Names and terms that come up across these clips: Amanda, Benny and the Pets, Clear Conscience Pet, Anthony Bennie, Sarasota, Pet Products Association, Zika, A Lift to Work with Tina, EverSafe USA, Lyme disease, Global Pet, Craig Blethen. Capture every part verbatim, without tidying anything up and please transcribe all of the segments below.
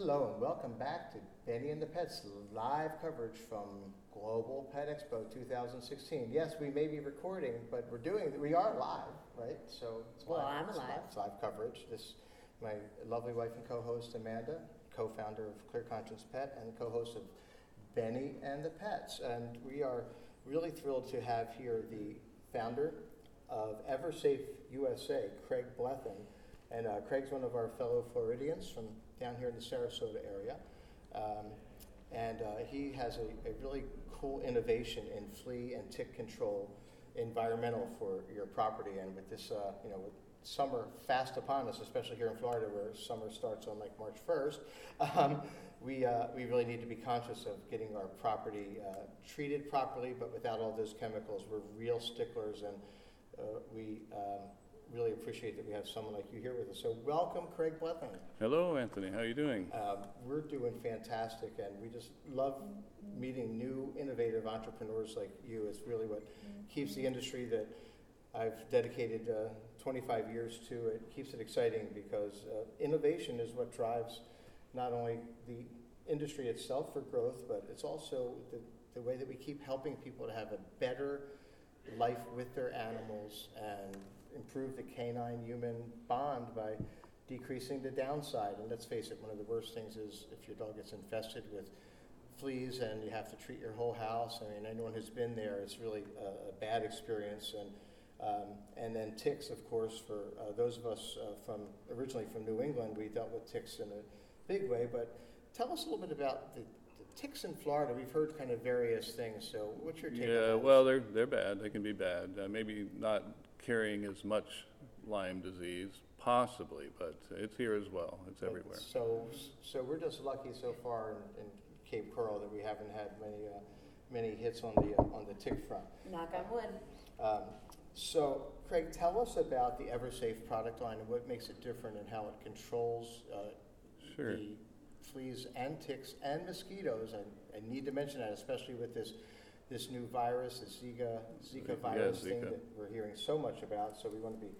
Hello and welcome back to Benny and the Pets live coverage from Global Pet Expo two thousand sixteen. Yes, we may be recording, but we're doing we are live, right? So it's well, live. I'm it's alive. Live, it's live coverage. This my lovely wife and co-host Amanda, co-founder of Clear Conscience Pet and co-host of Benny and the Pets, and we are really thrilled to have here the founder of EverSafe U S A, Craig Blethen. And uh, Craig's one of our fellow Floridians from down here in the Sarasota area. Um, and uh, he has a, a really cool innovation in flea and tick control, environmental for your property. And with this, uh, you know, with summer fast upon us, especially here in Florida where summer starts on like March first, um, we uh, we really need to be conscious of getting our property uh, treated properly, but without all those chemicals. We're real sticklers, and uh, we, um, really appreciate that we have someone like you here with us. So welcome, Craig Blethen. Hello, Anthony. How are you doing? Uh, we're doing fantastic, and we just love meeting new, innovative entrepreneurs like you. It's really what keeps the industry that I've dedicated uh, twenty-five years to. It keeps it exciting because uh, innovation is what drives not only the industry itself for growth, but it's also the, the way that we keep helping people to have a better life with their animals and improve the canine-human bond by decreasing the downside. And let's face it, one of the worst things is if your dog gets infested with fleas and you have to treat your whole house. I mean, anyone who's been there, it's really a, a bad experience. And um, and then ticks, of course, for uh, those of us uh, from originally from New England, we dealt with ticks in a big way. But tell us a little bit about the, the ticks in Florida. We've heard kind of various things. So what's your take? Yeah, on well, they're they're bad. They can be bad. Uh, maybe not carrying as much Lyme disease, possibly, but it's here as well. It's everywhere. So, so we're just lucky so far in, in Cape Coral that we haven't had many, uh, many hits on the uh, on the tick front. Knock on wood. Um, so, Craig, tell us about the EverSafe product line and what makes it different and how it controls uh, sure. the fleas and ticks and mosquitoes. I, I need to mention that, especially with this. This new virus, the Zika, Zika virus yeah, Zika. thing that we're hearing so much about, so we want to be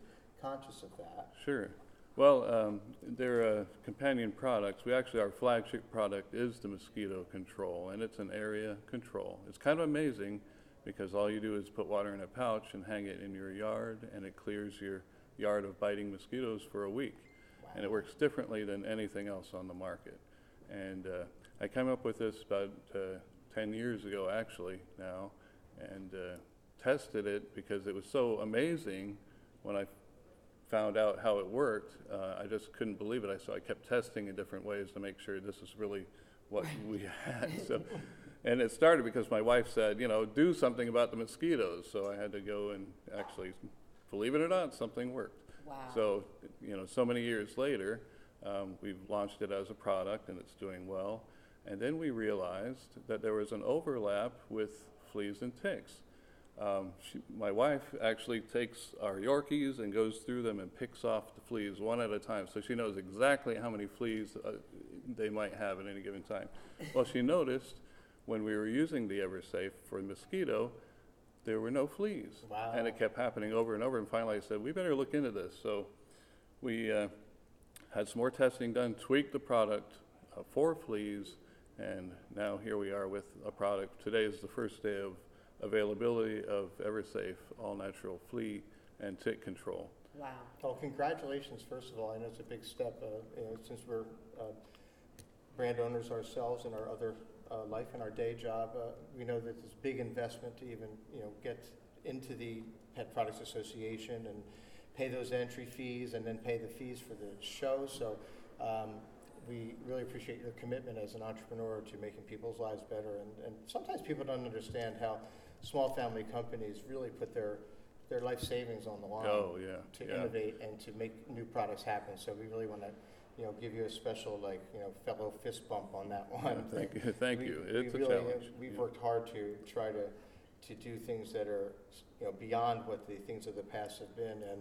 conscious of that. Sure. Well, um, they're uh, companion products. We actually, our flagship product is the mosquito control, and it's an area control. It's kind of amazing because all you do is put water in a pouch and hang it in your yard, and it clears your yard of biting mosquitoes for a week. Wow. And it works differently than anything else on the market. And uh, I came up with this about uh, ten years ago actually now, and uh, tested it because it was so amazing when I found out how it worked. Uh, I just couldn't believe it. I, so I kept testing in different ways to make sure this is really what we had. So, and it started because my wife said, you know, do something about the mosquitoes. So I had to go and actually, believe it or not, something worked. Wow. So, you know, so many years later, um, we've launched it as a product and it's doing well. And then we realized that there was an overlap with fleas and ticks. Um, she, my wife actually takes our Yorkies and goes through them and picks off the fleas one at a time, so she knows exactly how many fleas uh, they might have at any given time. Well, she noticed when we were using the EverSafe for mosquito, there were no fleas. Wow. And it kept happening over and over, and finally I said, we better look into this. So we uh, had some more testing done, tweaked the product uh, for fleas, and now here we are with a product. Today is the first day of availability of EverSafe all-natural flea and tick control. Wow. Well, congratulations, first of all. I know it's a big step. Uh, you know, since we're uh, brand owners ourselves in our other uh, life and our day job, uh, we know that this big investment to even you know get into the Pet Products Association and pay those entry fees and then pay the fees for the show. So. Um, We really appreciate your commitment as an entrepreneur to making people's lives better, and, and sometimes people don't understand how small family companies really put their their life savings on the line oh, yeah, to yeah. innovate and to make new products happen. So we really want to, you know, give you a special like you know fellow fist bump on that one. Yeah, thank you, thank we, you. It's we really, a challenge. We've yeah. worked hard to try to to do things that are you know beyond what the things of the past have been, and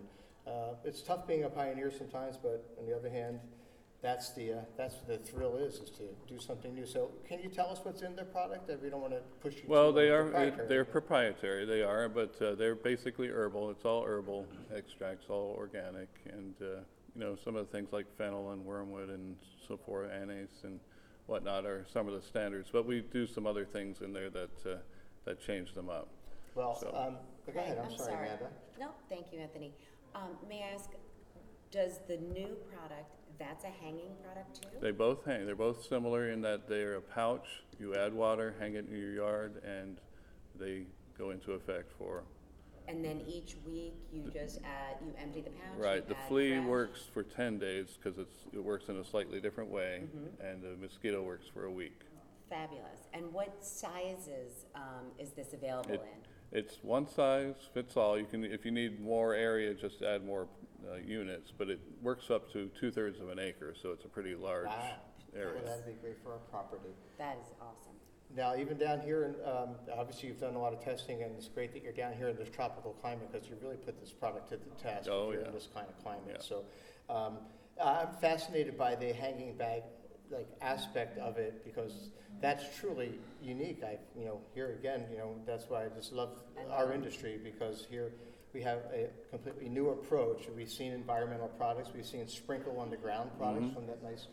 uh, it's tough being a pioneer sometimes. But on the other hand. That's the uh, that's what the thrill is is to do something new. So can you tell us what's in their product? That we don't want to push you. Well, they are proprietary. they're proprietary. They are, but uh, they're basically herbal. It's all herbal extracts, all organic, and uh, you know, some of the things like fennel and wormwood and so forth, anise and whatnot are some of the standards. But we do some other things in there that uh, that change them up. Well, so. um, go ahead. I'm, I'm sorry, sorry, Amanda. No, thank you, Anthony. Um, may I ask, does the new product, that's a hanging product too? They both hang. They're both similar in that they're a pouch. You add water, hang it in your yard, and they go into effect for... And then each week you just add, you empty the pouch. Right. The flea fresh. works for ten days because it's it works in a slightly different way, mm-hmm. and the mosquito works for a week. Fabulous. And what sizes um, is this available it, in? It's one size fits all. You can, if you need more area, just add more uh, units. But it works up to two thirds of an acre, so it's a pretty large wow. area. Well, that'd be great for a property. That is awesome. Now, even down here, in, um, obviously you've done a lot of testing, and it's great that you're down here in this tropical climate because you really put this product to the test oh, if you're yeah. in this kind of climate. Yeah. So um, I'm fascinated by the hanging bag like aspect of it because that's truly unique. I, you know, here again, you know, that's why I just love our industry because here we have a completely new approach. We've seen environmental products. We've seen sprinkle on the ground products mm-hmm. from that nice...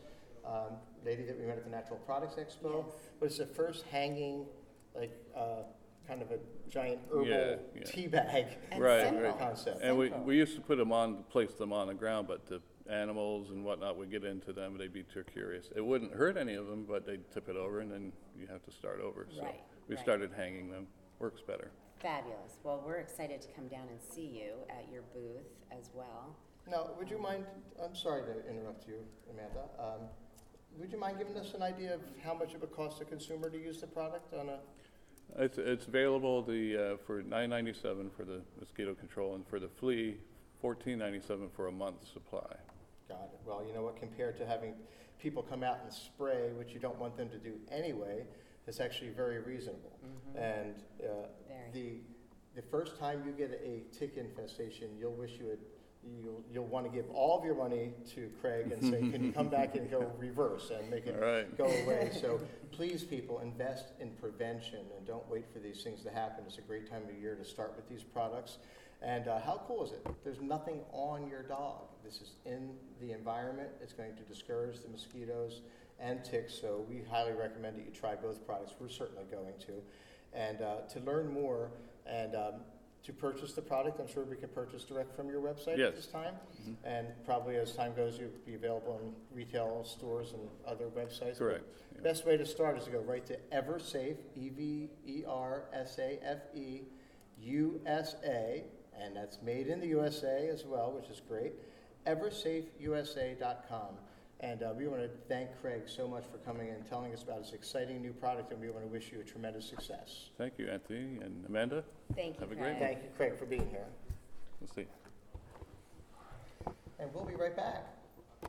Um, lady that we met at the Natural Products Expo, yes. but it's the first hanging, like uh, kind of a giant herbal yeah, yeah. tea bag and right, right. concept. And we, we used to put them on, place them on the ground, but the animals and whatnot would get into them. They'd be too curious. It wouldn't hurt any of them, but they'd tip it over, and then you have to start over. So right, we right. started hanging them. Works better. Fabulous. Well, we're excited to come down and see you at your booth as well. Now, would you mind? I'm sorry to interrupt you, Amanda. Um, Would you mind giving us an idea of how much it would cost the consumer to use the product on a? It's, it's available the uh, for nine ninety-seven for the mosquito control and for the flea, fourteen ninety-seven for a month's supply. Got it. Well, you know what? Compared to having people come out and spray, which you don't want them to do anyway, it's actually very reasonable. Mm-hmm. And uh, very. the the first time you get a tick infestation, you'll wish you had. You'll, you'll want to give all of your money to Craig and say, can you come back and go reverse and make it right. go away? So please, people, invest in prevention and don't wait for these things to happen. It's a great time of year to start with these products. And uh, how cool is it? There's nothing on your dog. This is in the environment. It's going to discourage the mosquitoes and ticks. So we highly recommend that you try both products. We're certainly going to. And uh, to learn more and um, to purchase the product, I'm sure we can purchase direct from your website yes. at this time. Mm-hmm. And probably as time goes, you'll be available in retail stores and other websites. Correct. Yeah. Best way to start is to go right to EverSafe, E V E R S A F E, U S A, and that's made in the U S A as well, which is great, eversafe U S A dot com. And uh, we want to thank Craig so much for coming and telling us about his exciting new product, and we want to wish you a tremendous success. Thank you, Anthony and Amanda. Thank you, Have a great Thank you, Craig, for being here. We'll see. And we'll be right back.